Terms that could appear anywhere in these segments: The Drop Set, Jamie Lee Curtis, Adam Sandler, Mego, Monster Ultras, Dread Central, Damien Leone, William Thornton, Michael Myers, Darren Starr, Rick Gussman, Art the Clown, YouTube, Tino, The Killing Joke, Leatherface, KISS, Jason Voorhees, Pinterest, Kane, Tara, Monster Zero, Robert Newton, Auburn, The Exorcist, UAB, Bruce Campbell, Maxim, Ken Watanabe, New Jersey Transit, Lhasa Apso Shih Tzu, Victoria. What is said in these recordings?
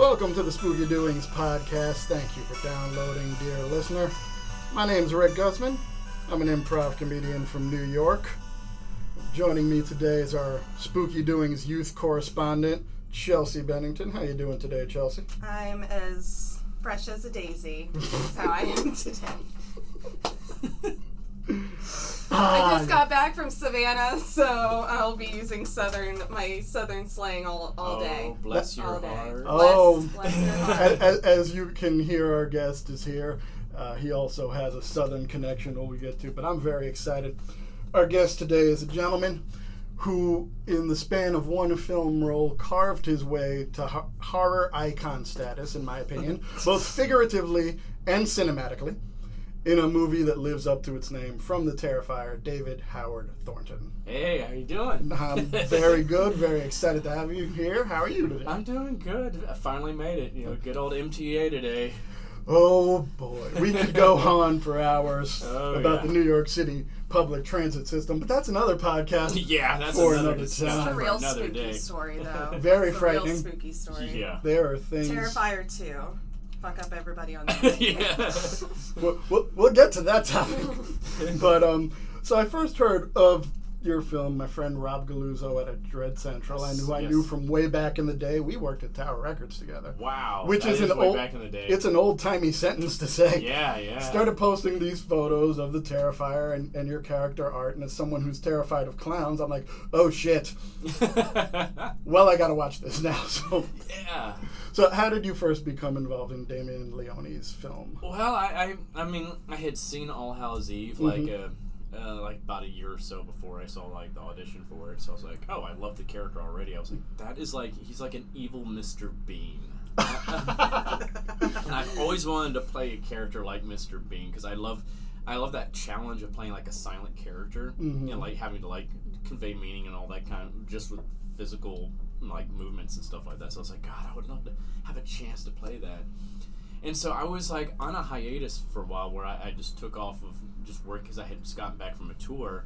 Welcome to the Spooky Doings podcast. Thank you for downloading, dear listener. My name's Rick Gussman. I'm an improv comedian from New York. Joining me today is our Spooky Doings youth correspondent, Chelsea Bennington. How you doing today, Chelsea? I'm as fresh as a daisy. That's how I am today. I just got back from Savannah, so I'll be using my southern slang all day. Oh, bless your heart. Oh, bless your heart. As you can hear, our guest is here. He also has a southern connection that we get to, but I'm very excited. Our guest today is a gentleman who, in the span of one film role, carved his way to horror icon status, in my opinion, both figuratively and cinematically, in a movie that lives up to its name, from the Terrifier, David Howard Thornton. Hey, how you doing? I'm very good, very excited to have you here. How are you today? I'm doing good. I finally made it. You know, good old MTA today. Oh, boy. We could go on for hours about the New York City public transit system, but that's another podcast for another time. That's a real spooky story, though. Very frightening. Real spooky story. Yeah. There are things... Terrifier 2. Fuck up everybody on that. Yeah. we'll get to that topic. But, so I first heard of your film, my friend Rob Galuzzo at Dread Central, and who I knew from way back in the day. We worked at Tower Records together. Wow. Which is way back in the day. It's an old-timey sentence to say. Yeah. Started posting these photos of the Terrifier and your character Art, and as someone who's terrified of clowns, I'm like, oh, shit. Well, I gotta watch this now. So yeah. So how did you first become involved in Damien Leone's film? Well, I had seen All Hallows Eve, about a year or so before I saw, like, the audition for it. So I was like, oh, I love the character already. I was like, that is, like, he's like an evil Mr. Bean. And I've always wanted to play a character like Mr. Bean, because I love that challenge of playing, like, a silent character. Mm-hmm. You know, like, having to, like, convey meaning and all that kind of, just with physical, like, movements and stuff like that. So I was like, God, I would love to have a chance to play that. And so I was, like, on a hiatus for a while where I just took off of just work because I had just gotten back from a tour.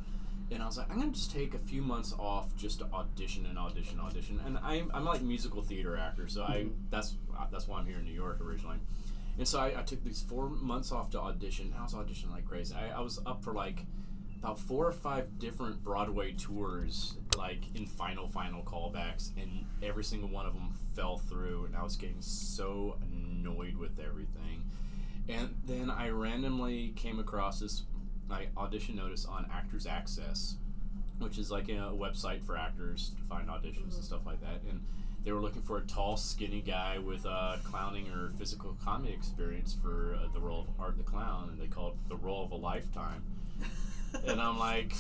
And I was like, I'm going to just take a few months off just to audition. And I'm like, musical theater actor, so that's why I'm here in New York originally. And so I took these 4 months off to audition. And I was auditioning like crazy. I was up for, like, about 4 or 5 different Broadway tours, like, in final callbacks, and every single one of them fell through, and I was getting so annoyed with everything. And then I randomly came across this, like, audition notice on Actors Access, which is, like, a website for actors to find auditions and stuff like that, and they were looking for a tall, skinny guy with clowning or physical comedy experience for the role of Art the Clown, and they called it the role of a lifetime. And I'm like,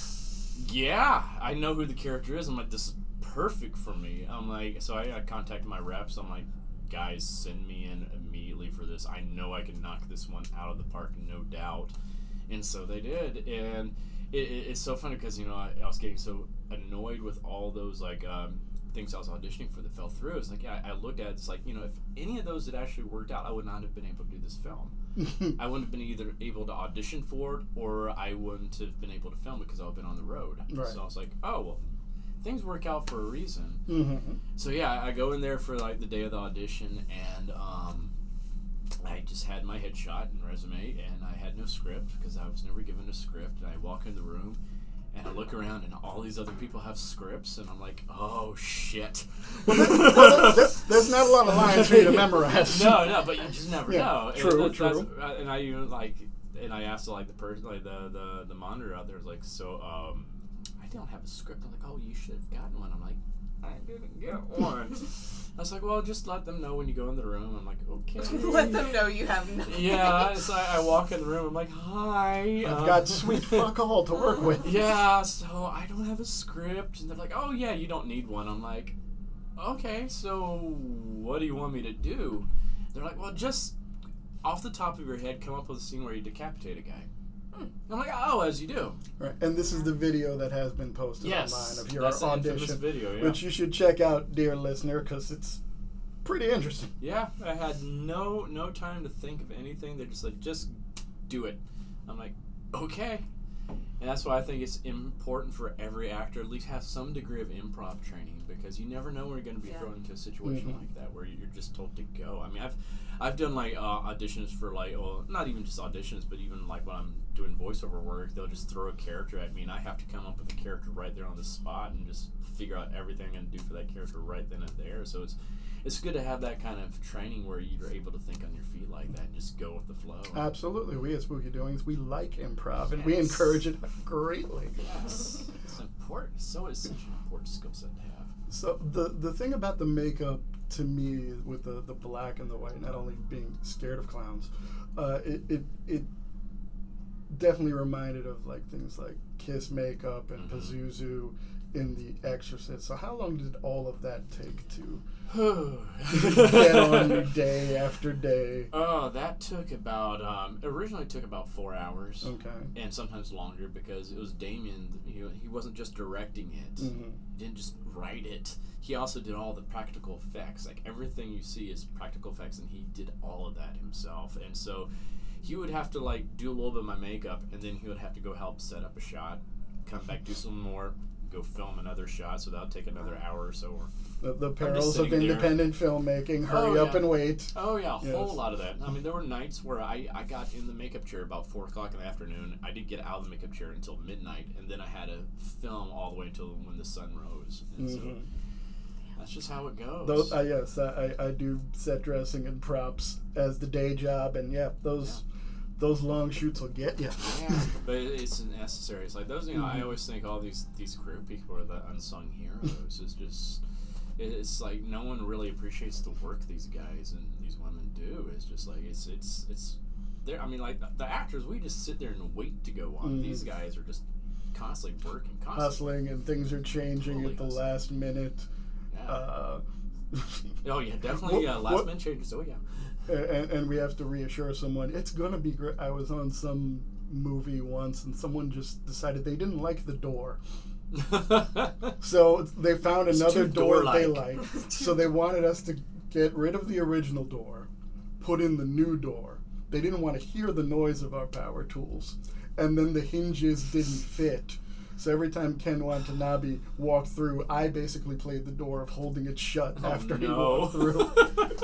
yeah, I know who the character is. I'm like, this is perfect for me. I'm like, so I contacted my reps. I'm like, guys, send me in immediately for this. I know I can knock this one out of the park, no doubt. And so they did. And it's so funny because, you know, I was getting so annoyed with all those, like, things I was auditioning for that fell through. It's like, yeah, I looked at it, it's like, you know, if any of those had actually worked out, I would not have been able to do this film. I wouldn't have been either able to audition for it, or I wouldn't have been able to film it because I've been on the road. Right. So I was like, oh, well, things work out for a reason. Mm-hmm. So yeah, I go in there for, like, the day of the audition, and I just had my headshot and resume, and I had no script because I was never given a script. And I walk in the room, and I look around, and all these other people have scripts, and I'm like, oh, shit. There's not a lot of lines for you to memorize. No, but you just never know. True. And I even, like, and I asked, like, the person, like, the monitor out there, was like, so, I don't have a script. I'm like, oh, you should have gotten one. I'm like, I didn't get one. I was like, well, just let them know when you go in the room. I'm like, okay. Let them know you have nothing. Yeah, so I walk in the room. I'm like, hi. I've got sweet fuck all to work with. Yeah, so I don't have a script. And they're like, oh, yeah, you don't need one. I'm like, okay, so what do you want me to do? They're like, well, just off the top of your head, come up with a scene where you decapitate a guy. I'm like, oh, as you do. Right. And this is the video that has been posted online of your audition video, which you should check out, dear listener, because it's pretty interesting. Yeah, I had no time to think of anything. They're just like, just do it. I'm like, okay. And that's why I think it's important for every actor at least have some degree of improv training, because you never know when you're going to be thrown into a situation like that where you're just told to go. I mean, I've done like auditions for like, well, not even just auditions, but even like when I'm doing voiceover work, they'll just throw a character at me, and I have to come up with a character right there on the spot and just figure out everything I'm going to do for that character right then and there. So it's good to have that kind of training where you're able to think on your feet like that and just go with the flow. Absolutely. We at Spooky Doings, we like improv, and we encourage it greatly. Yes. It's important. So it's such an important skill set to have. So the thing about the makeup, to me, with the black and the white, not only being scared of clowns, it definitely reminded of like things like KISS makeup and Pazuzu in The Exorcist. So how long did all of that take to get on day after day? Oh, that took about originally took about 4 hours. Okay. And sometimes longer, because it was Damien. He wasn't just directing it. Mm-hmm. He didn't just write it. He also did all the practical effects. Like everything you see is practical effects, and he did all of that himself. And so he would have to like do a little bit of my makeup, and then he would have to go help set up a shot, come back, do some more, go film another shot, so that'll take another hour or so. Or the perils of independent filmmaking, hurry up and wait. Oh yeah, whole lot of that. I mean, there were nights where I got in the makeup chair about 4 o'clock in the afternoon. I did get out of the makeup chair until midnight, and then I had to film all the way until when the sun rose. And so that's just how it goes. I do set dressing and props as the day job, and those long shoots will get you. Yeah, but it's necessary. It's like those. I always think all these crew people are the unsung heroes. It's just, it's like no one really appreciates the work these guys and these women do. It's just like it's there. I mean, like the actors, we just sit there and wait to go on. Mm. These guys are just constantly working, hustling, and things are changing totally at the last minute. Yeah. Oh yeah, definitely. Yeah, last minute changes. Oh yeah. And we have to reassure someone it's gonna be great. I was on some movie once, and someone just decided they didn't like the door, so they found another door they liked. So they wanted us to get rid of the original door, put in the new door. They didn't want to hear the noise of our power tools, and then the hinges didn't fit. So every time Ken Watanabe walked through, I basically played the door of holding it shut after he walked through.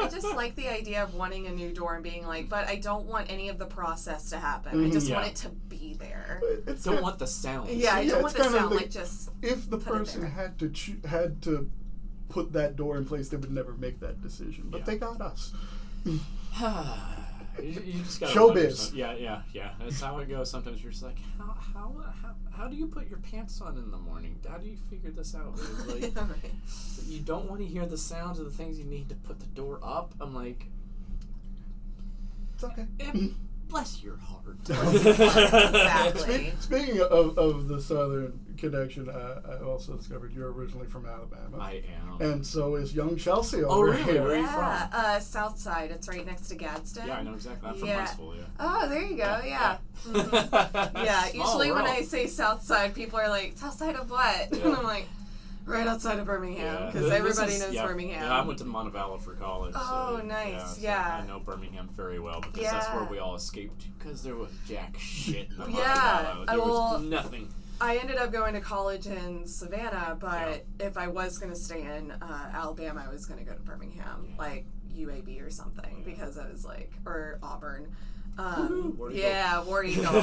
I just like the idea of wanting a new door and being like, but I don't want any of the process to happen. Mm-hmm. I just want it to be there. I don't want the sound. Yeah, I don't want the sound. Like just if the person had to put that door in place, they would never make that decision. But they got us. You just gotta showbiz. Yeah. That's how it goes. Sometimes you're just like, how do you put your pants on in the morning? How do you figure this out? Like, so you don't want to hear the sounds of the things you need to put the door up. I'm like, it's okay. Bless your heart. Exactly. Speaking of the Southern connection, I also discovered you're originally from Alabama. I am. And so is young Chelsea over here. Oh, really? Where are you from? South Side. It's right next to Gadsden. Yeah, I know exactly. I'm from Huntsville, Oh, there you go, yeah. Mm-hmm. Usually when I say South Side, people are like, South Side of what? Yeah. And I'm like, right outside of Birmingham, because everybody knows Birmingham. Yeah, I went to Montevallo for college. Oh, so, nice, so I know Birmingham very well, because that's where we all escaped, because there was jack shit in Montevallo. There was nothing. I ended up going to college in Savannah, but if I was going to stay in Alabama, I was going to go to Birmingham, like UAB or something, because I was like, or Auburn. War Eagle.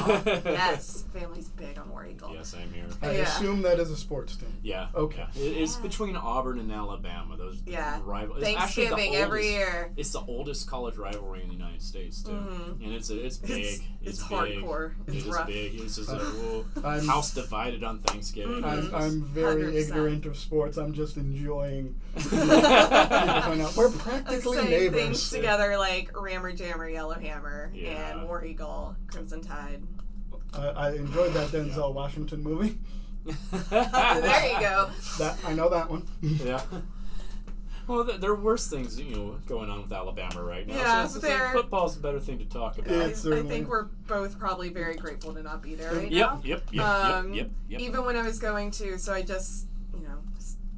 Yes, family's big on War Eagle. Yeah, same here. I assume that is a sports team. Yeah. Okay. Yeah. It's between Auburn and Alabama. Those rival. Thanksgiving every year. It's the oldest college rivalry in the United States too, and it's big. It's hardcore. It's rough. Big. It's just a house divided on Thanksgiving. I'm very 100%. Ignorant of sports. I'm just enjoying. We're practically neighbors. Things together like Rammer Jammer, Yellow Hammer. Yeah. And War Eagle, Crimson Tide. I enjoyed that Denzel Washington movie. There you go. I know that one. Yeah. Well, there are worse things going on with Alabama right now. Yeah, so like football's a better thing to talk about. I think we're both probably very grateful to not be there right now. Yep. Even when I was going to, so I just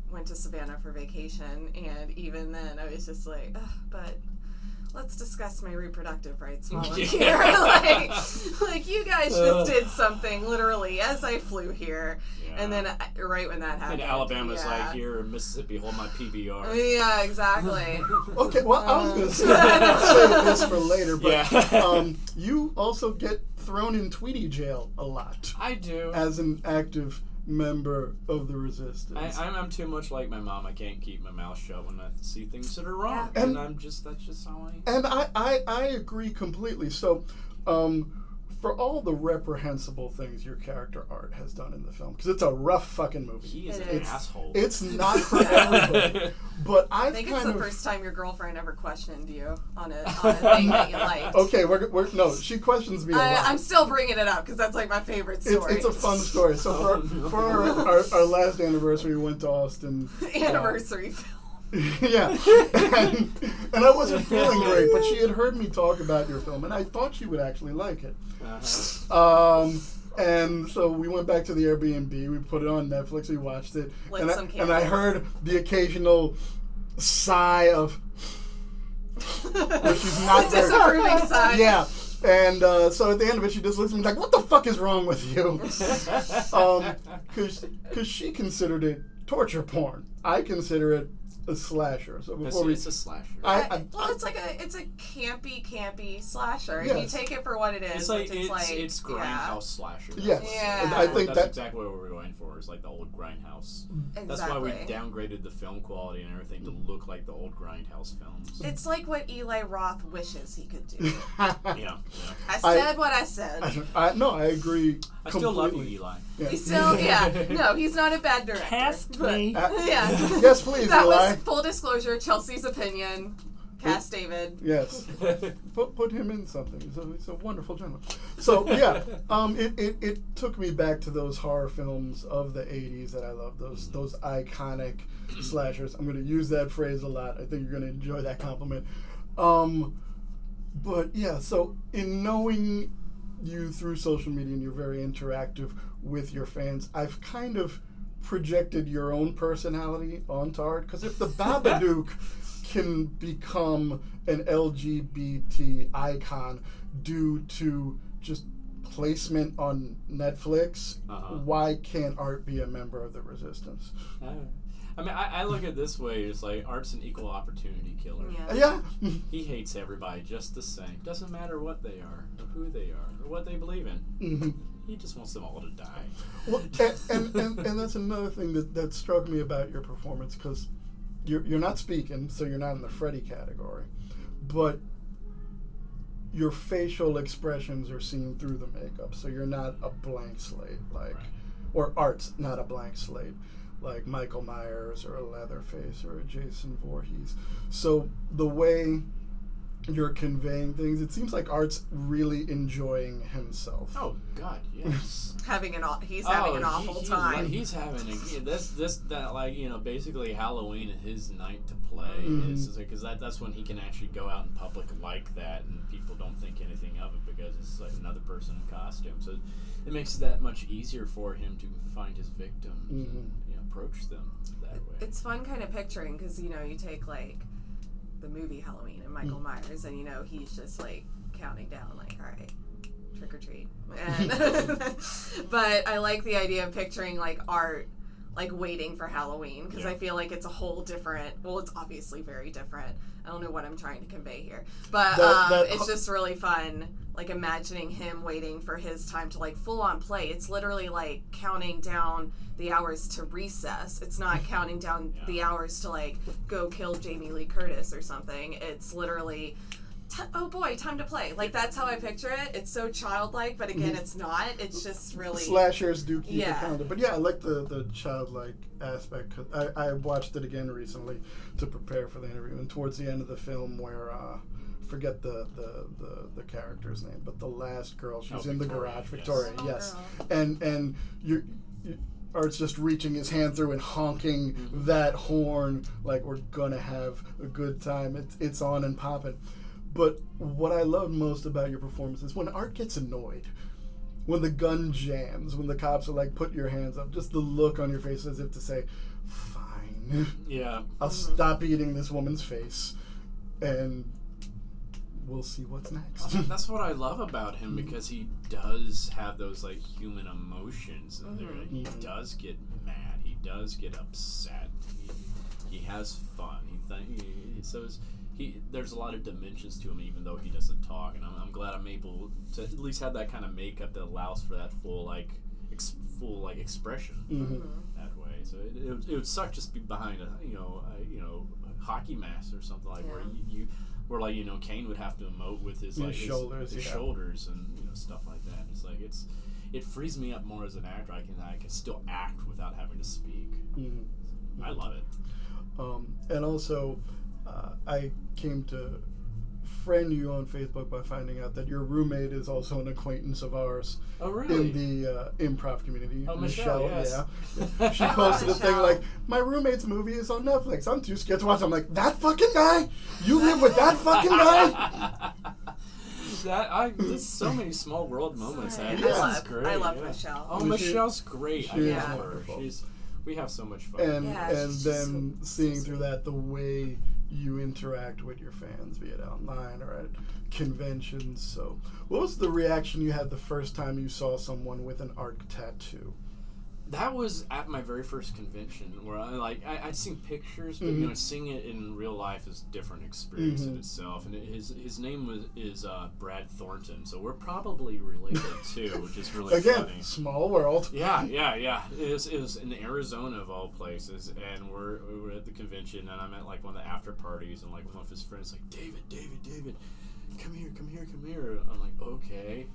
went to Savannah for vacation, and even then I was just like, but let's discuss my reproductive rights while I'm here. like, you guys just did something literally as I flew here. Yeah. And then right when that happened. And Alabama's like, here, Mississippi, hold my PBR. Yeah, exactly. Okay, well, I was going to save this for later, but you also get thrown in Tweety jail a lot. I do. As an active member of the resistance. I'm too much like my mom. I can't keep my mouth shut when I see things that are wrong. Yeah. And that's just how I am. And I agree completely. So, for all the reprehensible things your character Art has done in the film, because it's a rough fucking movie. He is an asshole. It's not for everybody. But I think it's the first time your girlfriend ever questioned you on a thing that you liked. Okay, no, she questions me a lot. I'm still bringing it up because that's like my favorite story. It's a fun story. So for our last anniversary, we went to Austin. Anniversary film. Yeah, and I wasn't feeling great, but she had heard me talk about your film, and I thought she would actually like it. Uh-huh. And so we went back to the Airbnb, we put it on Netflix, we watched it, and I heard the occasional sigh of, which is not very disapproving sigh. Yeah, and so at the end of it, she just looks at me like, "What the fuck is wrong with you?" Because she considered it torture porn. I consider it a slasher. So it's a slasher. It's a campy slasher. Yes. If you take it for what it is, it's grindhouse slasher. Yes. Yeah. I think that's exactly what we're going for. Is like the old grindhouse. Exactly. That's why we downgraded the film quality and everything to look like the old grindhouse films. It's like what Eli Roth wishes he could do. Yeah. I said what I said. I agree. I still love you, Eli. Yeah. No, he's not a bad director. Cast me. Yeah. Yes, please, that Eli. Was full disclosure, Chelsea's opinion. Cast David. Yes. Put him in something. He's a wonderful gentleman. So, yeah, it took me back to those horror films of the 80s that I love, those iconic slashers. I'm going to use that phrase a lot. I think you're going to enjoy that compliment. But, yeah, so in knowing you through social media and you're very interactive with your fans, I've kind of projected your own personality onto Art, because if the Babadook can become an LGBT icon due to just placement on Netflix, why can't Art be a member of the resistance? I mean, I look at it this way. It's like, Art's an equal opportunity killer. Yeah. He hates everybody just the same. Doesn't matter what they are, or who they are, or what they believe in. Mm-hmm. He just wants them all to die. Well, and that's another thing that struck me about your performance, because you're not speaking, so you're not in the Freddy category, but your facial expressions are seen through the makeup, so you're not a blank slate, like, right. Or Art's not a blank slate, like Michael Myers or a Leatherface or a Jason Voorhees. So the way you're conveying things, it seems like Art's really enjoying himself. Oh God, yes. He's having an awful time. He's having basically Halloween is his night to play. Because that's when he can actually go out in public like that, and people don't think anything of it because it's like another person in costume. So it makes it that much easier for him to find his victims and approach them that way. It's fun, kind of picturing, because you take like the movie Halloween and Michael Myers, and he's just like counting down, like, all right, trick or treat. But I like the idea of picturing like Art like waiting for Halloween, because I feel like it's a whole different. Well, it's obviously very different. I don't know what I'm trying to convey here, but it's just really fun. Like imagining him waiting for his time to like full on play. It's literally like counting down the hours to recess. It's not counting down the hours to like go kill Jamie Lee Curtis or something. It's literally time to play. Like, that's how I picture it. It's so childlike, but again, it's not. It's just really... Slashers do keep it counted. But yeah, I like the childlike aspect. I watched it again recently to prepare for the interview, and towards the end of the film where... forget the character's name, but the last girl, she's in the garage, Victoria. Yes. And you Art's just reaching his hand through and honking that horn like we're gonna have a good time. It's on and popping. But what I love most about your performance is when Art gets annoyed, when the gun jams, when the cops are like, put your hands up, just the look on your face as if to say, fine. Yeah. I'll stop eating this woman's face and we'll see what's next. That's what I love about him, because he does have those like human emotions, and he does get mad, he does get upset, he has fun. There's a lot of dimensions to him, even though he doesn't talk. And I'm glad I'm able to at least have that kind of makeup that allows for that full expression that way. So it would suck just be behind a hockey mask or something where you Kane would have to emote with his shoulders and stuff like that. It's like it frees me up more as an actor. I can still act without having to speak. Mm-hmm. I love it. And also, I came to friend you on Facebook by finding out that your roommate is also an acquaintance of ours. Oh, really? In the improv community. Oh, Michelle, yes. Yeah. She posted a thing like, my roommate's movie is on Netflix. I'm too scared to watch. I'm like, that fucking guy? You live with that fucking guy? There's so many small world moments. I love Michelle. Oh, Michelle's great. She is wonderful. We have so much fun. And then seeing through that the way you interact with your fans, be it online or at conventions. So what was the reaction you had the first time you saw someone with an ARC tattoo? That was at my very first convention, where I'd seen pictures, but seeing it in real life is a different experience in itself. And his name is Brad Thornton, so we're probably related too, which is really funny. Again, small world. Yeah. It was in Arizona of all places, and we were at the convention, and I'm at one of the after parties, and one of his friends David. Come here. I'm like, okay.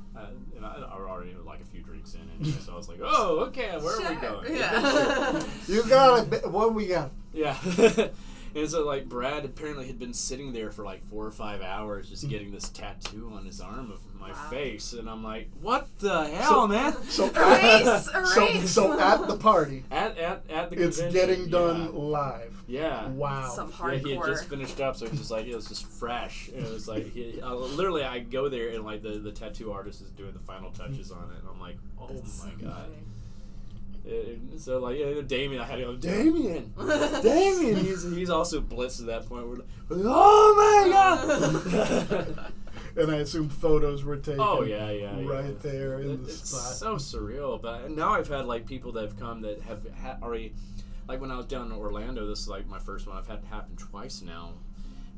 And I already had a few drinks in it, so I was like, oh, okay, where are we going? Yeah. You got it. What we got? Yeah. And so, Brad apparently had been sitting there for 4 or 5 hours just getting this tattoo on his arm of my face. And I'm like, what the hell, man? So, erase. So at the party. At the convention. It's getting done live. Yeah. Wow. Some hardcore. Yeah, he had just finished up, so it was just fresh. And it was literally I go there and the tattoo artist is doing the final touches on it. And I'm like, oh, that's my God. Amazing. So Damien, I had to go, Damien. He's also blitzed at that point. We're oh my God! And I assume photos were taken. Oh yeah. Right there in the spot. It's so surreal. But now I've had people that have come that have already, when I was down in Orlando. This is my first one. I've had it happen twice now,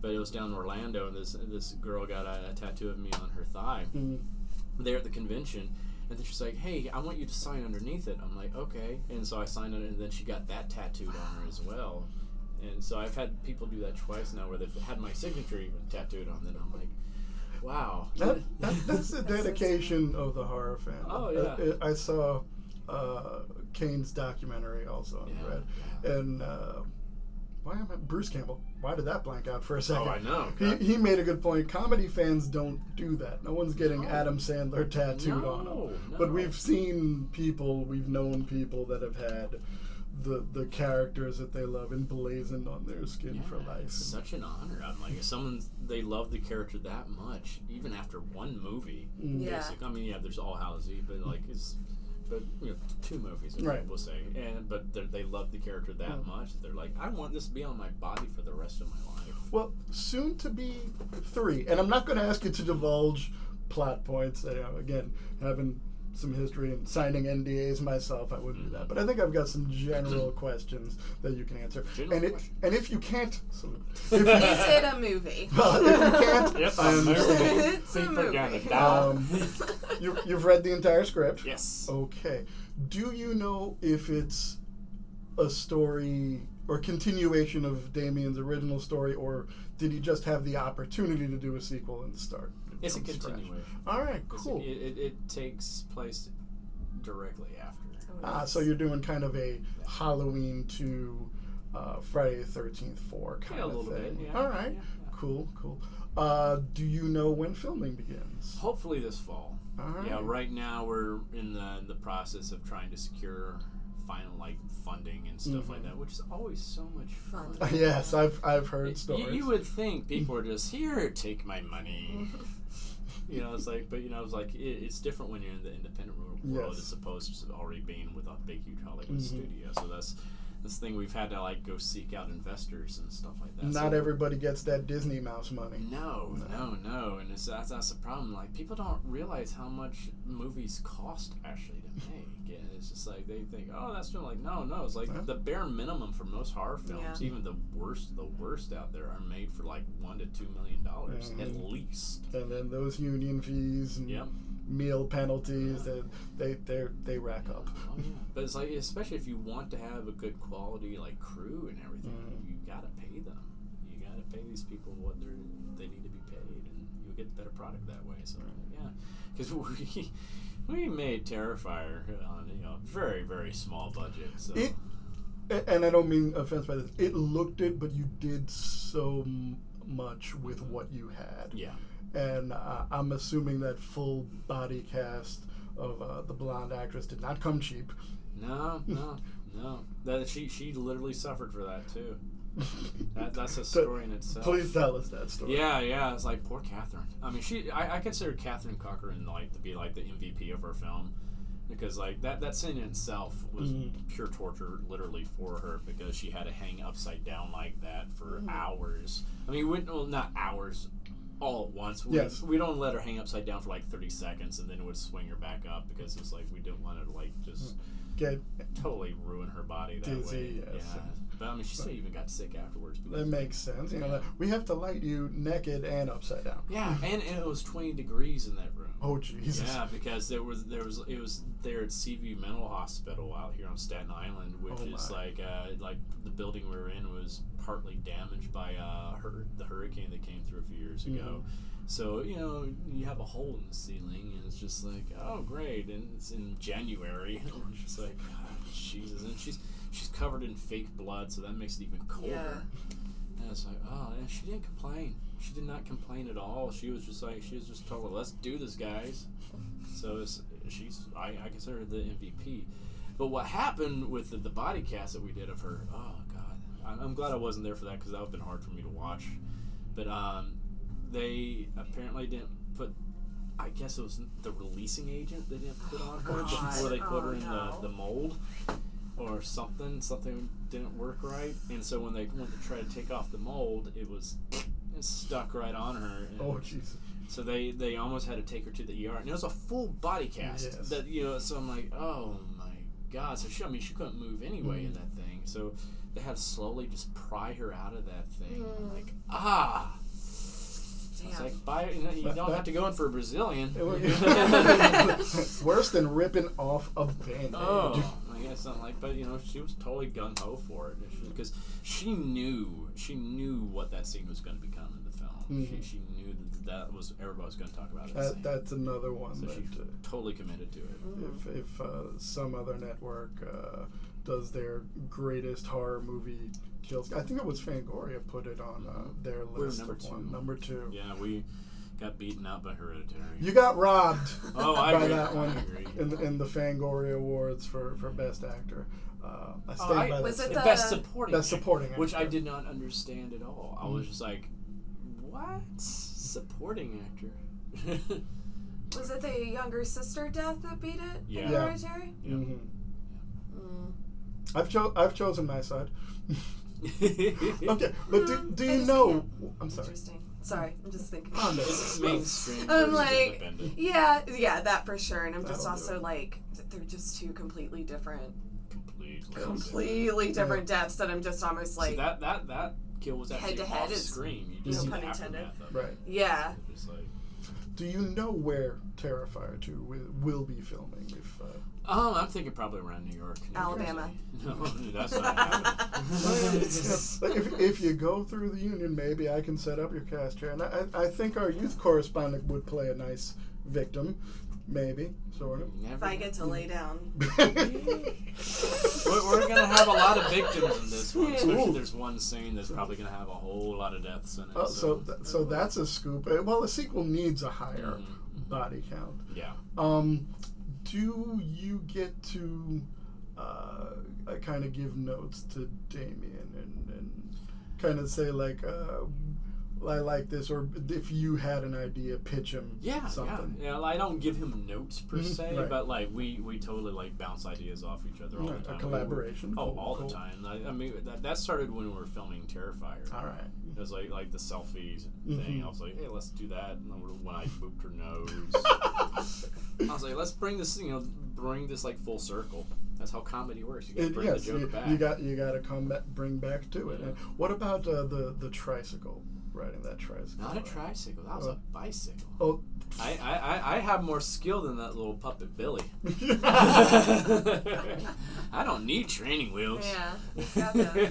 but it was down in Orlando, and this girl got a tattoo of me on her thigh. Mm-hmm. There at the convention. And then she's like, hey, I want you to sign underneath it. I'm like, okay. And so I signed on it, and then she got that tattooed on her as well. And so I've had people do that twice now, where they've had my signature even tattooed on them. I'm like, wow. That's the dedication of the horror fan. Oh, yeah. I saw Kane's documentary also on Red. Yeah. And Bruce Campbell. Why did that blank out for a second? Oh, I know. He made a good point. Comedy fans don't do that. No one's getting Adam Sandler tattooed on him. No. But we've known people that have had the characters that they love emblazoned on their skin for life. It's such an honor. I'm like, if they love the character that much, even after one movie. Yeah. I mean, there's All Hallows Eve, but it's 2 movies, right. We'll say, but they love the character that much. They're like, I want this to be on my body for the rest of my life. Well, soon to be 3, and I'm not going to ask you to divulge plot points. Again, having some history and signing NDAs myself, I wouldn't do that. But I think I've got some general questions that you can answer. And if you can't, is it a movie? If you can't, I understand. It's a movie. You've read the entire script. Yes. Okay. Do you know if it's a story or continuation of Damien's original story, or did he just have the opportunity to do a sequel and start? It's a continuation. All right, cool. It takes place directly after. So you're doing kind of a Halloween to Friday the 13th 4 kind of thing. A little bit, yeah. All right, cool. Do you know when filming begins? Hopefully this fall. All right. Yeah, right now we're in the process of trying to secure final funding and stuff like that, which is always so much fun. Yes, I've heard stories. You would think people are just here, take my money. It's different when you're in the independent world as opposed to already being with a big, huge Hollywood studio. So that's this thing we've had to like go seek out investors and stuff like that. Not so everybody gets that Disney mouse money. No. And that's the problem. Like, people don't realize how much movies cost actually to make. And it's just like they think, oh, that's doing like no. It's like the bare minimum for most horror films, even the worst out there, are made for like $1 to $2 million at least. And then those union fees and meal penalties and they rack up. Oh, yeah. But it's like, especially if you want to have a good quality like crew and everything, you gotta pay them. You gotta pay these people what they need to be paid, and you'll get a better product that way. So because we made Terrifier on very very small budget. So it, and I don't mean offense by this. It looked it, but you did so much with what you had. Yeah. And I'm assuming that full body cast of the blonde actress did not come cheap. No. That she literally suffered for that too. That's a story in itself. Please tell us that story. Yeah. It's like, poor Catherine. I mean, I consider Catherine Cochran like to be like the MVP of her film, because like that scene in itself was pure torture, literally, for her, because she had to hang upside down like that for hours. I mean, not hours. All at once. We don't let her hang upside down for like 30 seconds and then it would swing her back up, because it's like we didn't want her to like just get totally ruin her body that dizzy, way. Yeah. But I mean, she still even got sick afterwards. That makes sense. You know, like, we have to light you naked and upside down. Yeah, and it was 20 degrees in that room. Oh Jesus. Yeah, because it was there at Seaview Mental Hospital out here on Staten Island, which is like the building we were in was partly damaged by the hurricane that came through a few years ago. So, you have a hole in the ceiling, and it's just like, oh, great. And it's in January. And it's just like, oh, Jesus. And she's covered in fake blood, so that makes it even colder. Yeah. And it's like, oh, and she didn't complain. She did not complain at all. She was just told, let's do this, guys. So I consider her the MVP. But what happened with the body cast that we did of her, oh, God. I'm glad I wasn't there for that, because that would have been hard for me to watch. But, they apparently didn't put, I guess it was the releasing agent they didn't put on her before they put her in the mold or something. Something didn't work right. And so when they went to try to take off the mold, it was stuck right on her. And Jesus. So they almost had to take her to the ER. And it was a full body cast. Yes. That, so I'm like, oh my God. So she couldn't move anyway in that thing. So they had to slowly just pry her out of that thing. I'm like, It's like, you don't have to go in for a Brazilian. Worse than ripping off a Band-Aid. Oh, I guess not like, but she was totally gung-ho for it, because she knew what that scene was going to become in the film. Mm-hmm. She knew that was everybody was going to talk about. That scene. That's another one. So she totally committed to it. If some other network does their greatest horror movie kills. I think it was Fangoria put it on their list. Number two. Yeah, we got beaten out by Hereditary. You got robbed by that one in the Fangoria Awards for Best Actor. I stayed by that. Best Supporting Actor. Which I did not understand at all. I was just like, what? Supporting Actor? Was it the younger sister death that beat it in Hereditary? Yeah. I've chosen my side. Okay, but do you know? I'm sorry. Interesting. Sorry, I'm just thinking. Oh, no, this is mainstream. I'm like, yeah, that for sure. And I'm just also like, they're just two completely different deaths that I'm just almost like. So that kill was actually head-to-head off screen. You just no pun intended. Right. Yeah. Do you know where Terrifier 2 will be filming? If I'm thinking probably around New York. Alabama. No, that's not happening. If you go through the union, maybe I can set up your cast here. And I think our youth correspondent would play a nice victim, maybe, sort of. Never. If I get to lay down. We're going to have a lot of victims in this one, especially there's one scene that's probably going to have a whole lot of deaths in it. Oh, so that's a scoop. Well, the sequel needs a higher body count. Yeah. Do you get to kind of give notes to Damien and kind of say, like, I like this, or if you had an idea, pitch him something. Yeah, I don't give him notes per se, right. But like we totally like bounce ideas off each other all the time. A collaboration. The time. I mean, that started when we were filming Terrifier. All right. It was like the selfie thing. I was like, hey, let's do that. And when I booped her nose, I was like, let's bring this, bring this like full circle. That's how comedy works. You got to bring the joke back. You got to bring back to it. Yeah. And what about the tricycle? Riding that tricycle. Not a tricycle. That was a bicycle. Oh, I have more skill than that little puppet Billy. I don't need training wheels. Yeah.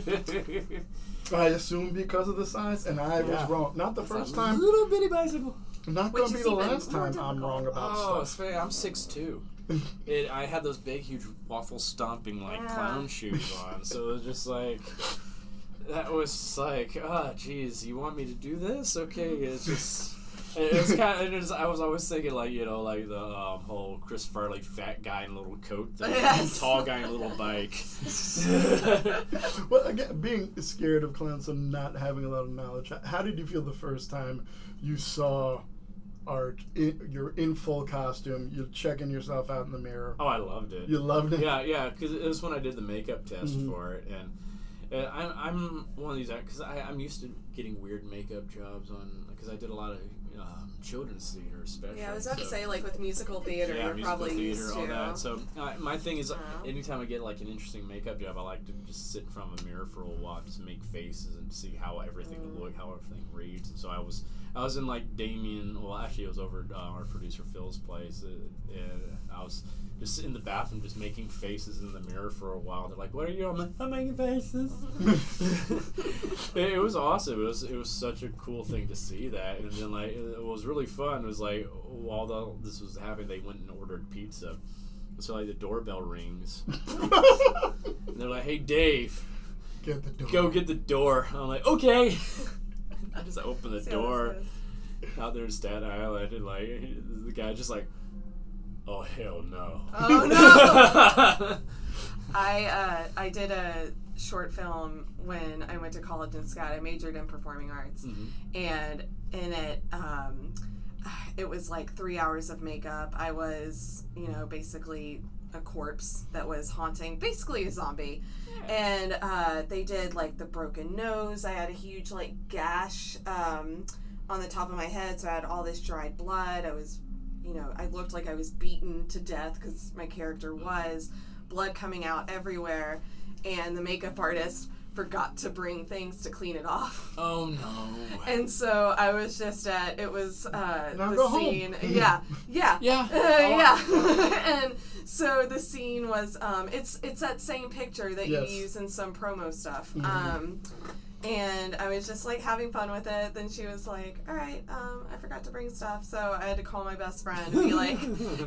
I assume because of the size, and I was wrong. Not the first time. Little bitty bicycle. Not going to be the last time I'm wrong about stuff. I'm 6'2". I had those big, huge waffle stomping clown shoes on, so it was just like. That was like, oh, geez, you want me to do this? Okay, it's just, I was always thinking like the whole Chris Farley fat guy in a little coat, the tall guy in a little bike. Well, again, being scared of clowns and not having a lot of knowledge, how did you feel the first time you saw Art? You're in full costume, you're checking yourself out in the mirror. Oh, I loved it. You loved it? Yeah, because it was when I did the makeup test for it, and... I'm one of these because I'm used to getting weird makeup jobs because I did a lot of children's theater, especially. Yeah, I was about to say with musical theater, you're probably used to. Yeah, musical theater, all that. So my thing is, anytime I get an interesting makeup job, I like to just sit in front of a mirror for a little while, just make faces and see how everything looks, how everything reads. And so I was in Damien. Well, actually, it was over our producer Phil's place, and I was. Just in the bathroom, just making faces in the mirror for a while. They're like, "What are you?" I'm like, "I'm making faces." It was awesome. It was such a cool thing to see that, and then it was really fun. It was while this was happening, they went and ordered pizza, so the doorbell rings, and they're like, "Hey, Dave, get the door. Go get the door." And I'm like, "Okay," I just open the door out there in Staten Island, and the guy just oh, hell no. Oh, no! I did a short film when I went to college in Scott. I majored in performing arts. Mm-hmm. And in it, it was 3 hours of makeup. I was, basically a corpse that was haunting, basically a zombie. Yeah. And they did, the broken nose. I had a huge, gash on the top of my head, so I had all this dried blood. I was... I looked like I was beaten to death because my character was blood coming out everywhere, and the makeup artist forgot to bring things to clean it off. Oh no! And so I was the scene. Home. Yeah. Yeah. And so the scene was it's that same picture that you use in some promo stuff. Mm-hmm. And I was just having fun with it. Then she was like, all right, I forgot to bring stuff. So I had to call my best friend and be like,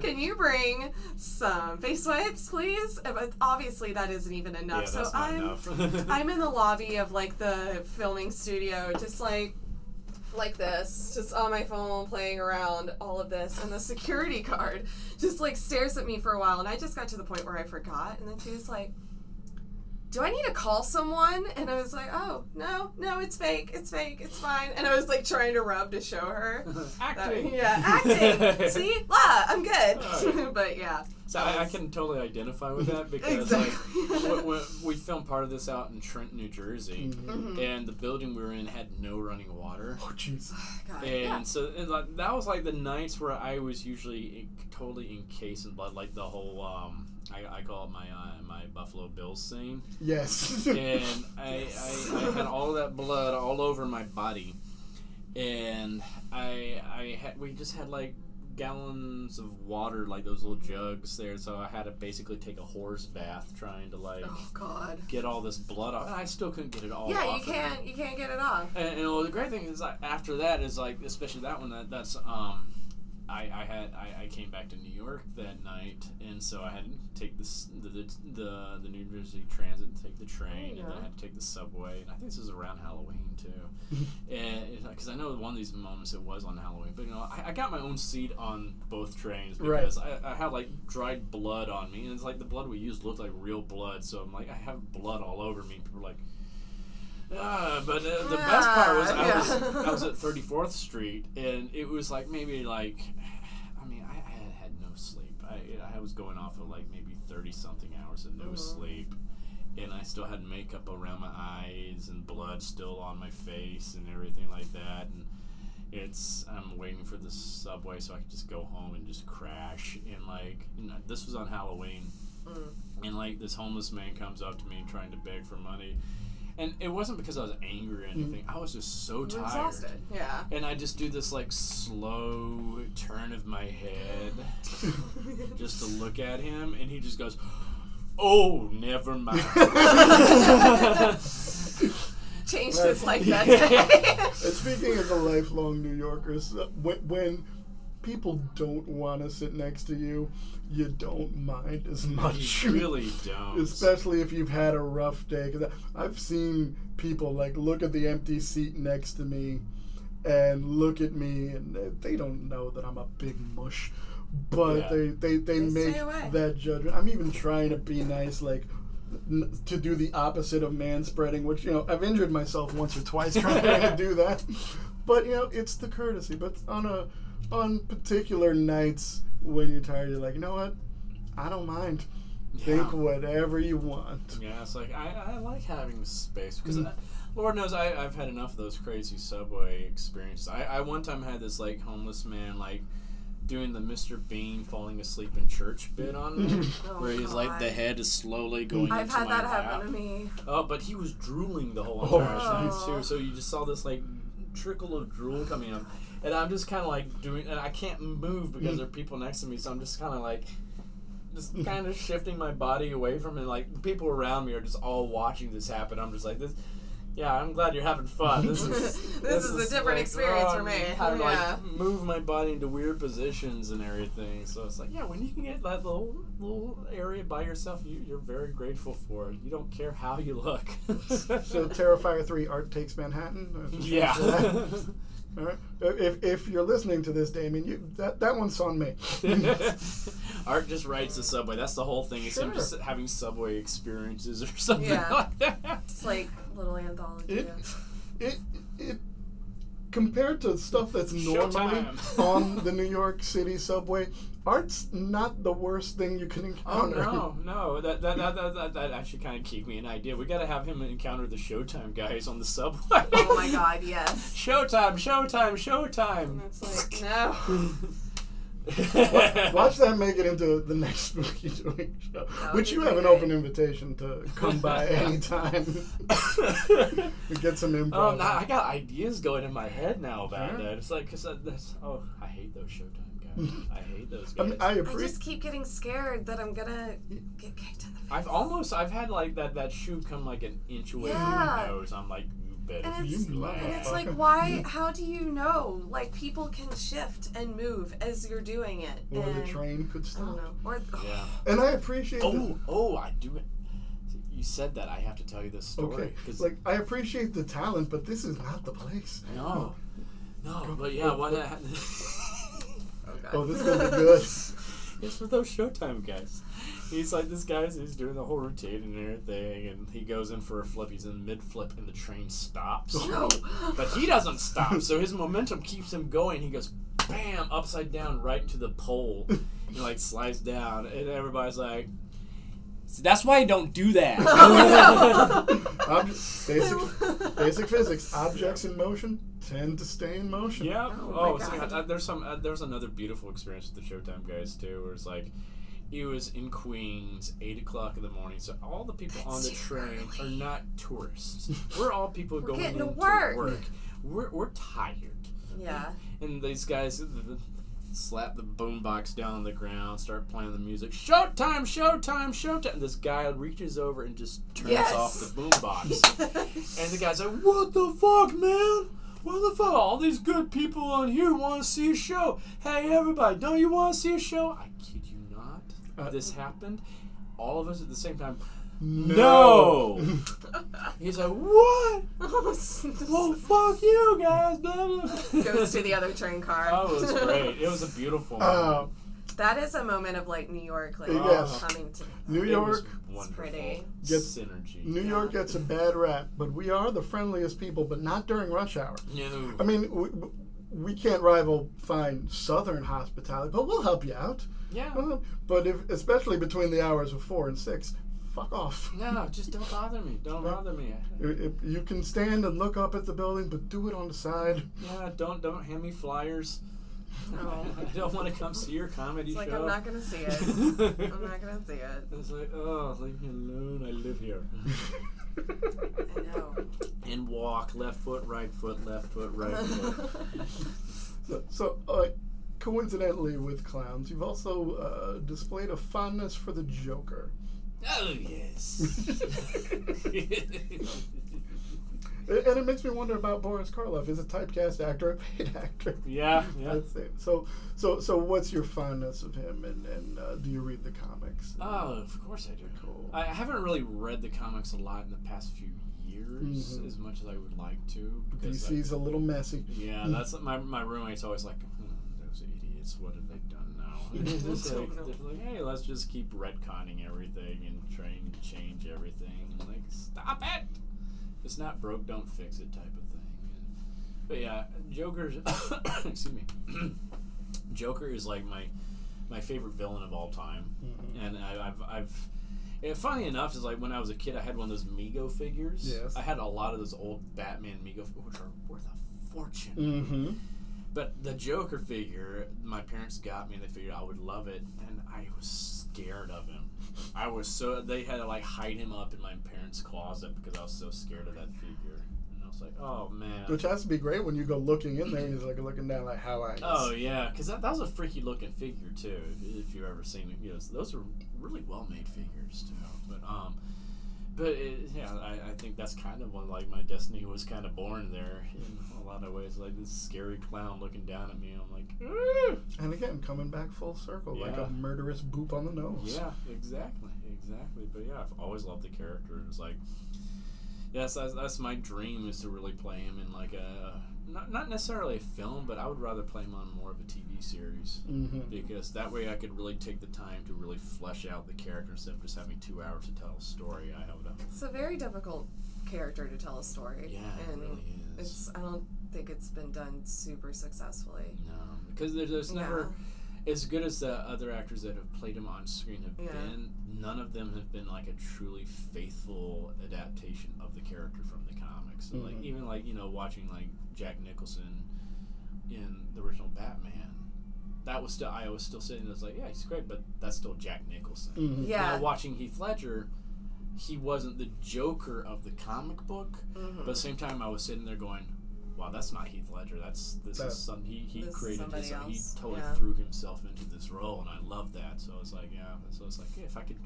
can you bring some face wipes, please? But obviously that isn't even enough. Yeah, that's not enough. I'm in the lobby of the filming studio, just this, just on my phone playing around all of this, and the security guard just stares at me for a while. And I just got to the point where I forgot. And then she was like, do I need to call someone? And I was like, oh, no, it's fake, it's fine. And I was trying to rub to show her. Acting. Acting. See? I'm good. But yeah. So I can totally identify with that because we filmed part of this out in Trenton, New Jersey, and the building we were in had no running water. Oh, jeez. And so that was the nights where I was usually totally encased in blood, the whole... I call it my Buffalo Bills scene. Yes. And I had all that blood all over my body, and we just had gallons of water, those little jugs there. So I had to basically take a horse bath trying to get all this blood off. And I still couldn't get it all off. Yeah, you can't get it off. And the great thing is after that is especially that one that's I came back to New York that night, and so I had to take the New Jersey Transit, and take the train, and then I had to take the subway. And I think this was around Halloween too, because I know one of these moments it was on Halloween. But I got my own seat on both trains because I had dried blood on me, and it's the blood we used looked like real blood. So I'm I have blood all over me. People were like, But the best part was I was at 34th Street, and it was like maybe like, I mean, I had no sleep. I was going off of like maybe 30-something hours of no sleep, and I still had makeup around my eyes and blood still on my face and everything like that. And I'm waiting for the subway so I could just go home and just crash. And like, and this was on Halloween, and like this homeless man comes up to me trying to beg for money. And it wasn't because I was angry or anything. I was just so tired. Exhausted, yeah. And I just do this, like, slow turn of my head just to look at him, and he just goes, "Oh, never mind." Changed his life that day. And speaking as a lifelong New Yorker, when people don't want to sit next to you, you don't mind as much. You really don't. Especially if you've had a rough day. Cause I've seen people like look at the empty seat next to me and look at me, and they don't know that I'm a big mush, but they make that judgment. I'm even trying to be nice, like to do the opposite of manspreading, which, you know, I've injured myself once or twice trying to do that. But, you know, it's the courtesy. But on particular nights, when you're tired, you're like, you know what? I don't mind. Yeah. Think whatever you want. Yeah, it's like, I like having space because Lord knows I've had enough of those crazy subway experiences. I one time had this, like, homeless man, like, doing the Mr. Bean falling asleep in church bit on me, where he's like, the head is slowly going I've into my lap. I've had that happen to me. Oh, but he was drooling the whole entire time, too. So you just saw this, like, trickle of drool coming up. And I'm just kind of like doing, and I can't move because there are people next to me, so I'm just kind of like, shifting my body away from it. Like, people around me are just all watching this happen. I'm just like, I'm glad you're having fun. This is this is a different experience for me. I'm like, move my body into weird positions and everything. So it's like, when you can get that little area by yourself, you're very grateful for it. You don't care how you look. So Terrifier 3, Art Takes Manhattan? Yeah. All right. If you're listening to this, Damien, that one's on me. Art just rides the subway. That's the whole thing. It's him just having subway experiences or something like that. It's like little anthology. It compared to stuff that's normally on the New York City subway, Art's not the worst thing you can encounter. Oh, no. That actually kind of gave me an idea. We got to have him encounter the Showtime guys on the subway. Oh, my God, yes. Showtime. And it's like, no. Watch that make it into the next Spooky Doing show, which you have an open invitation to come by anytime. We get some improv. Oh, I got ideas going in my head now about that. It's like, because I hate those Showtime guys. I hate those guys. I mean, I just keep getting scared that I'm gonna get kicked in the face. I've had like that shoe come like an inch away from my nose. I'm like. And it's like, why? How do you know? Like, people can shift and move as you're doing it. Or the train could stop. I don't know. And I appreciate. I do. You said that. I have to tell you this story. Okay. Like, I appreciate the talent, but this is not the place. No. But yeah, why not? This is gonna be good. It's for those Showtime guys. He's like, he's doing the whole routine and everything, and he goes in for a flip. He's in mid-flip, and the train stops. No. But he doesn't stop, so his momentum keeps him going. He goes, bam, upside down, right into the pole. He, like, slides down, and everybody's like, "So that's why you don't do that." Basic physics. Objects in motion tend to stay in motion. Yeah. There's another beautiful experience with the Showtime guys, too, where it's like, it was in Queens, 8 o'clock in the morning, so all the people on the train are not tourists. We're all people going into work. We're tired. Yeah. And these guys slap the boombox down on the ground, start playing the music. Showtime! And this guy reaches over and just turns off the boombox. And the guy's like, "What the fuck, man? What the fuck? All these good people on here want to see a show. Hey, everybody, don't you want to see a show?" I kid you. This happened, all of us at the same time. No. He's like, "What? Well, fuck you guys!" Goes to the other train car. Oh, it was great. It was a beautiful moment. That is a moment of like New York, like coming to New York. It's pretty synergy. New York gets a bad rap, but we are the friendliest people, but not during rush hour. No, I mean we can't rival fine Southern hospitality, but we'll help you out. Yeah, but if, especially between the hours of 4 and 6. Fuck off. No, just don't bother me. Don't bother me. You can stand and look up at the building, but do it on the side. Yeah, don't hand me flyers. No. I don't want to come see your comedy show. It's like, I'm not going to see it. It's like, oh, leave me alone. I live here. I know. And walk. Left foot, right foot, left foot, right foot. So, coincidentally with clowns, you've also displayed a fondness for the Joker. Oh, yes. And it makes me wonder about Boris Karloff. Is a typecast actor a paid actor? Yeah. That's it. So what's your fondness of him, and do you read the comics? Oh, of course I do. Cool. I haven't really read the comics a lot in the past few years, as much as I would like to. DC's a little messy. Yeah, that's my roommate's always like, those idiots, what have they done? Like, hey, let's just keep retconning everything and trying to change everything. And like, stop it! If it's not broke, don't fix it, type of thing. But yeah, Joker's excuse me. Joker is like my favorite villain of all time, and funny enough, is like when I was a kid, I had one of those Mego figures. Yes. I had a lot of those old Batman Mego figures, which are worth a fortune. Mm-hmm. But the Joker figure, my parents got me, and they figured I would love it, and I was scared of him. They had to like hide him up in my parents' closet because I was so scared of that figure. And I was like, oh man. Which has to be great when you go looking in there and he's like looking down like how I. Oh yeah, because that was a freaky looking figure too. If you've ever seen it, those are really well made figures too. But I think that's kind of when like my destiny was kind of born there in a lot of ways. Like this scary clown looking down at me, I'm like, ooh! And again, coming back full circle, like a murderous boop on the nose. Yeah, exactly. But yeah, I've always loved the character. It's like, yes, that's my dream is to really play him in like a not necessarily a film, but I would rather play him on more of a TV series because that way I could really take the time to really flesh out the character instead of just having 2 hours to tell a story. I have done. It's a very difficult character to tell a story. Yeah, and it really is. I don't think it's been done super successfully. No, because there's never as good as the other actors that have played him on screen have been. None of them have been like a truly faithful adaptation of the character from the comics. So like even like watching like Jack Nicholson in the original Batman, that was still I was still sitting there like he's great, but that's still Jack Nicholson. Now watching Heath Ledger, he wasn't the Joker of the comic book, but at the same time I was sitting there going, wow, that's not Heath Ledger. He created his own. He totally threw himself into this role, and I love that. So I was like, yeah. So it's like, if I could,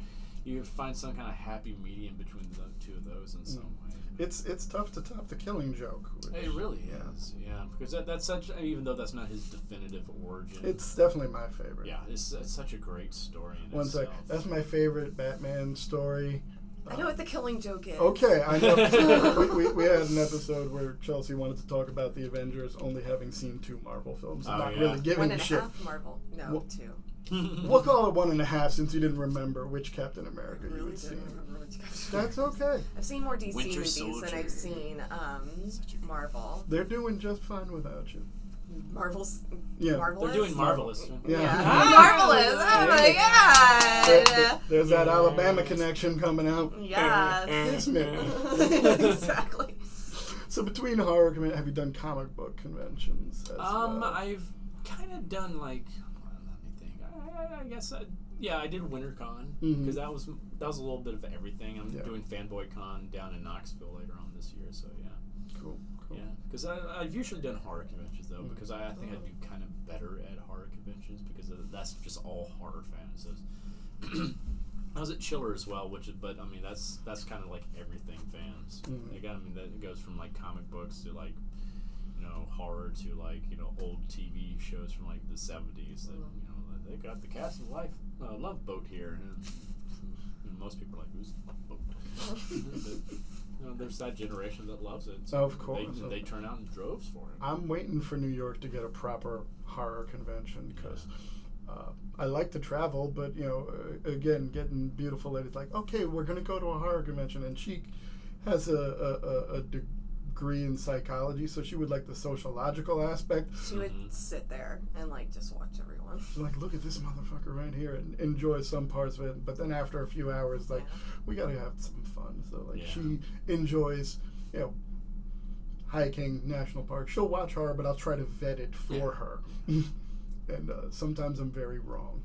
you could find some kind of happy medium between the two of those in some way. It's tough to top The Killing Joke. It really is, because that's such. Even though that's not his definitive origin, it's definitely my favorite. Yeah, it's such a great story. That's my favorite Batman story. I know what The Killing Joke is. Okay, I know. we had an episode where Chelsea wanted to talk about the Avengers only having seen 2 Marvel films and not really giving a shit. 1.5 Marvel. No, 2. We'll call it 1.5 since you didn't remember which Captain America you had seen. That's okay. I've seen more DC movies than I've seen Marvel. They're doing just fine without you. Marvelous. They're doing Marvelous. Marvelous. Oh my God. There's that Alabama connection coming out. Yes. Exactly. So between horror conventions, have you done comic book conventions? I've kind of done like. Let me think. I guess I did WinterCon because that was a little bit of everything. I'm doing Fanboy Con down in Knoxville later on this year. So yeah. Cool. Yeah, because I've usually done horror conventions though, because I think I do kind of better at horror conventions because that's just all horror fans. I was at Chiller as well, that's kind of like everything fans. That goes from like comic books to like horror to like old TV shows from like the 70s. That they got the cast of Love Boat here, and most people are like, who's Love Boat? There's that generation that loves it. So of course. They turn out in droves for it. I'm waiting for New York to get a proper horror convention because I like to travel, but, you know, again, getting beautiful ladies like, okay, we're going to go to a horror convention. And she has a degree in psychology, so she would like the sociological aspect. She would sit there and, like, just watch everyone. She's like, look at this motherfucker right here, and enjoy some parts of it. But then after a few hours, like, we got to have some fun. So, like, she enjoys, you know, hiking, national park. She'll watch horror, but I'll try to vet it for her. And sometimes I'm very wrong.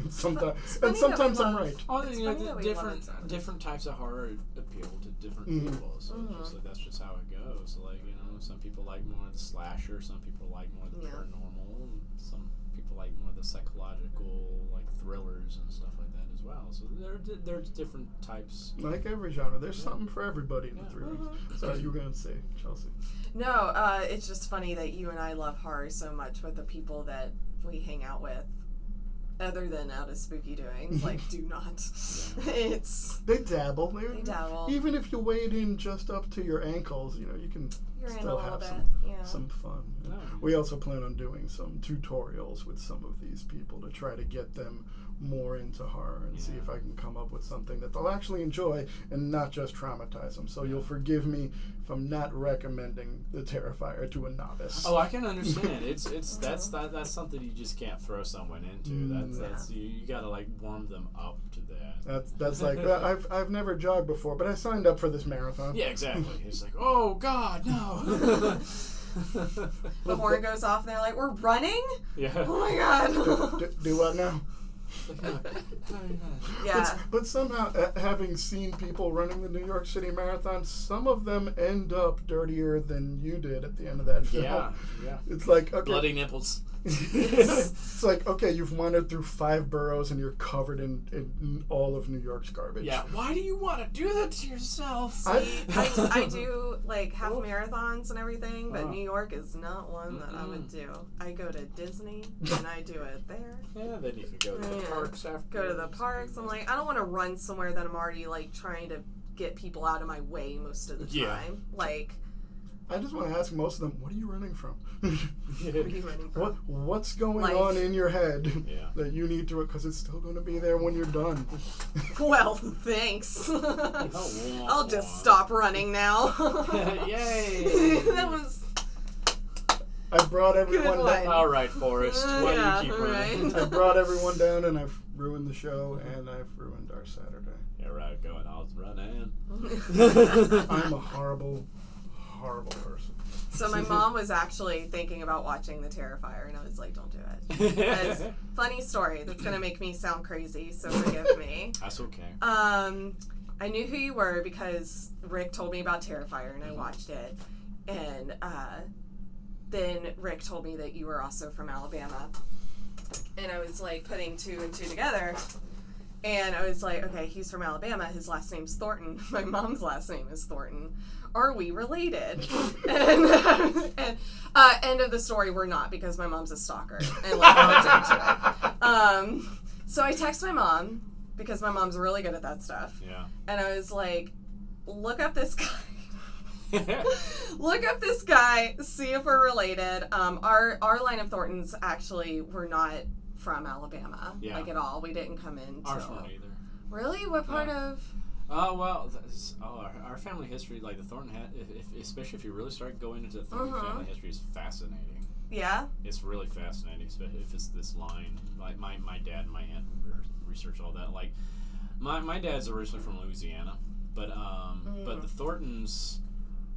And sometimes I'm right. Oh, you know, different types of horror appeal to different people. So just, like, that's just how it goes. Like, you know, some people like more the slasher, some people like more the paranormal, and some people like more the psychological, like thrillers and stuff like that as well. So there's different types. Like every genre, there's something for everybody in the thrillers. Sorry, you were gonna say, Chelsea? No, it's just funny that you and I love horror so much, but the people that we hang out with, other than out of spooky doings, like, do not. It's they dabble. Even if you wade in just up to your ankles, you know, you can still have some fun. No. We also plan on doing some tutorials with some of these people to try to get them more into horror and see if I can come up with something that they'll actually enjoy and not just traumatize them. So you'll forgive me if I'm not recommending The Terrifier to a novice. Oh, I can understand. It's that's something you just can't throw someone into. That's you got to, like, warm them up to that. That's like I've never jogged before, but I signed up for this marathon. Yeah, exactly. It's like, oh God, no. The horn goes off and they're like, we're running? Yeah. Oh my God. do what now? But somehow, having seen people running the New York City Marathon, some of them end up dirtier than you did at the end of that film. Yeah. It's like, okay. Bloody nipples. It's like, okay, you've wandered through 5 boroughs and you're covered in all of New York's garbage. Yeah. Why do you want to do that to yourself? I do, like, half marathons and everything, but New York is not one that I would do. I go to Disney and I do it there. Yeah, then you can go to the parks after. Go to the parks. I'm like, I don't want to run somewhere that I'm already, like, trying to get people out of my way most of the time. Like, I just want to ask most of them, what are you running from? What's going on in your head that you need to, because it's still going to be there when you're done. Well, thanks. I'll just stop running now. Yay! That was. I brought everyone down. All right, Forrest. Why do you keep running? I brought everyone down, and I've ruined the show, and I've ruined our Saturday. Yeah, right. Going, I'll run in. I'm a horrible person. So my mom was actually thinking about watching The Terrifier, and I was like, don't do it. Because, funny story, that's going to make me sound crazy, so forgive me. That's okay. I knew who you were because Rick told me about Terrifier, and I watched it. And then Rick told me that you were also from Alabama. And I was, like, putting 2 and 2 together. And I was like, okay, he's from Alabama. His last name's Thornton. My mom's last name is Thornton. Are we related? and end of the story, we're not, because my mom's a stalker. And, like, so I text my mom, because my mom's really good at that stuff. Yeah. And I was like, look up this guy. See if we're related. Our line of Thorntons actually were not from Alabama, like, at all. We didn't come in. Ours weren't either. Really? What part of... our family history, like the Thornton, especially if you really start going into the Thornton family history, is fascinating. Yeah? It's really fascinating, especially if it's this line. Like, my dad and my aunt research all that. Like, my dad's originally from Louisiana, but the Thorntons,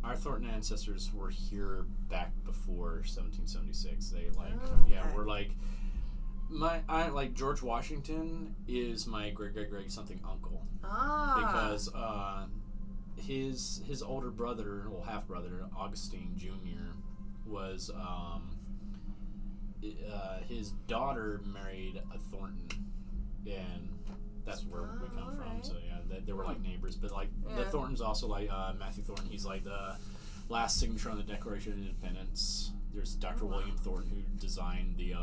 our Thornton ancestors were here back before 1776. They, like, we're like... George Washington is my great something uncle. Because his older brother, well, half brother, Augustine Jr., was his daughter married a Thornton, and that's where we come from. So they were like neighbors, but like the Thorntons also, like Matthew Thornton, he's like the last signature on the Declaration of Independence. There's Dr. William Thornton, who designed the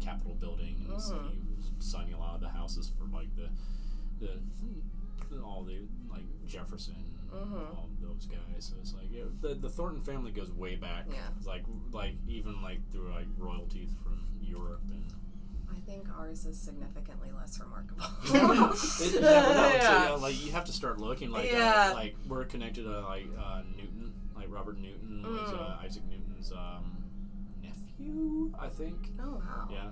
Capitol building, and so he was signing a lot of the houses for, like, the all the, like, Jefferson and all those guys. So it's like the Thornton family goes way back. It's like even like through, like, royalty from Europe and I think ours is significantly less remarkable. You never know. Yeah. So, like, you have to start looking. Like we're connected to Newton, like Robert Newton was Isaac Newton's nephew, I think. Oh wow. Yeah.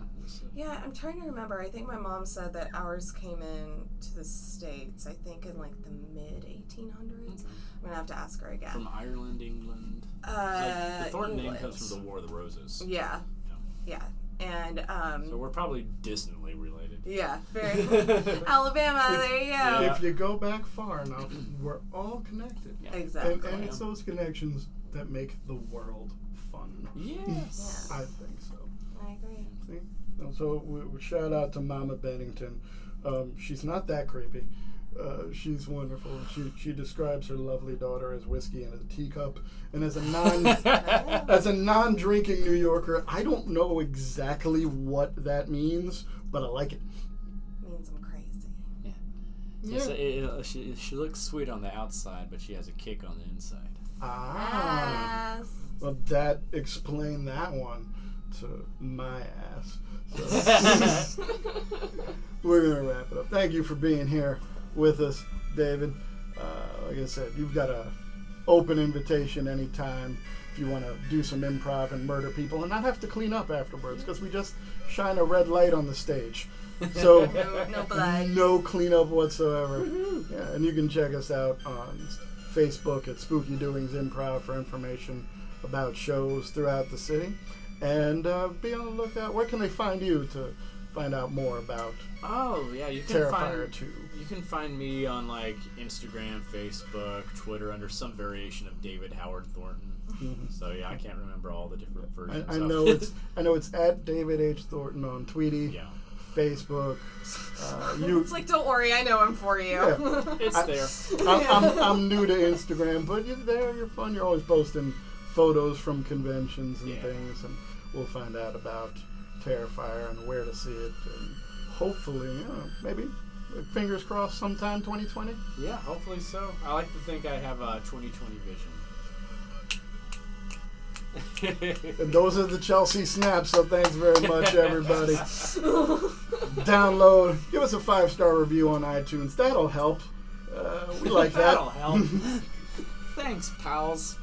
Yeah, I'm trying to remember. I think my mom said that ours came in to the States, I think in like the mid 1800s. I'm gonna have to ask her again. From Ireland, England. The Thornton name comes from the War of the Roses. Yeah. Yeah. And so we're probably distantly related. Yeah, very. Alabama, there you go. Yeah. If you go back far enough, we're all connected. Yeah. Exactly. And it's those connections that make the world fun. Yes. I think so. I agree. See? So we shout out to Mama Bennington. She's not that creepy. She's wonderful. She describes her lovely daughter as whiskey in a teacup, and as a non-drinking New Yorker, I don't know exactly what that means, but I like it. It means I'm crazy. Yeah. Yeah. So she looks sweet on the outside, but she has a kick on the inside. Ah. Yes. Well, that explained that one to my ass. So we're gonna wrap it up. Thank you for being here with us, David. Like I said, you've got an open invitation anytime if you want to do some improv and murder people and not have to clean up afterwards, because we just shine a red light on the stage. So no cleanup whatsoever. Mm-hmm. Yeah, and you can check us out on Facebook at Spooky Doings Improv for information about shows throughout the city. And be on the lookout. Where can they find you to find out more about Terrifier 2? You can find me on like Instagram, Facebook, Twitter under some variation of David Howard Thornton. Mm-hmm. So yeah, I can't remember all the different versions. I know it's at David H. Thornton on Tweety. Yeah. Facebook. It's like, don't worry, I know him for you. Yeah. It's there. I'm new to Instagram, but you're there, you're fun, you're always posting photos from conventions and things, and we'll find out about Terrifier and where to see it, and hopefully, maybe, fingers crossed, sometime 2020. Yeah, hopefully so. I like to think I have a 2020 vision. And those are the Chelsea snaps, so thanks very much, everybody. Download, give us a 5-star review on iTunes. That'll help. We like that. That'll help. Thanks, pals.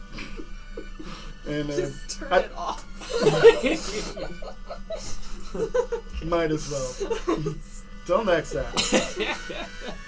And just turn it off. Might as well. Till next time.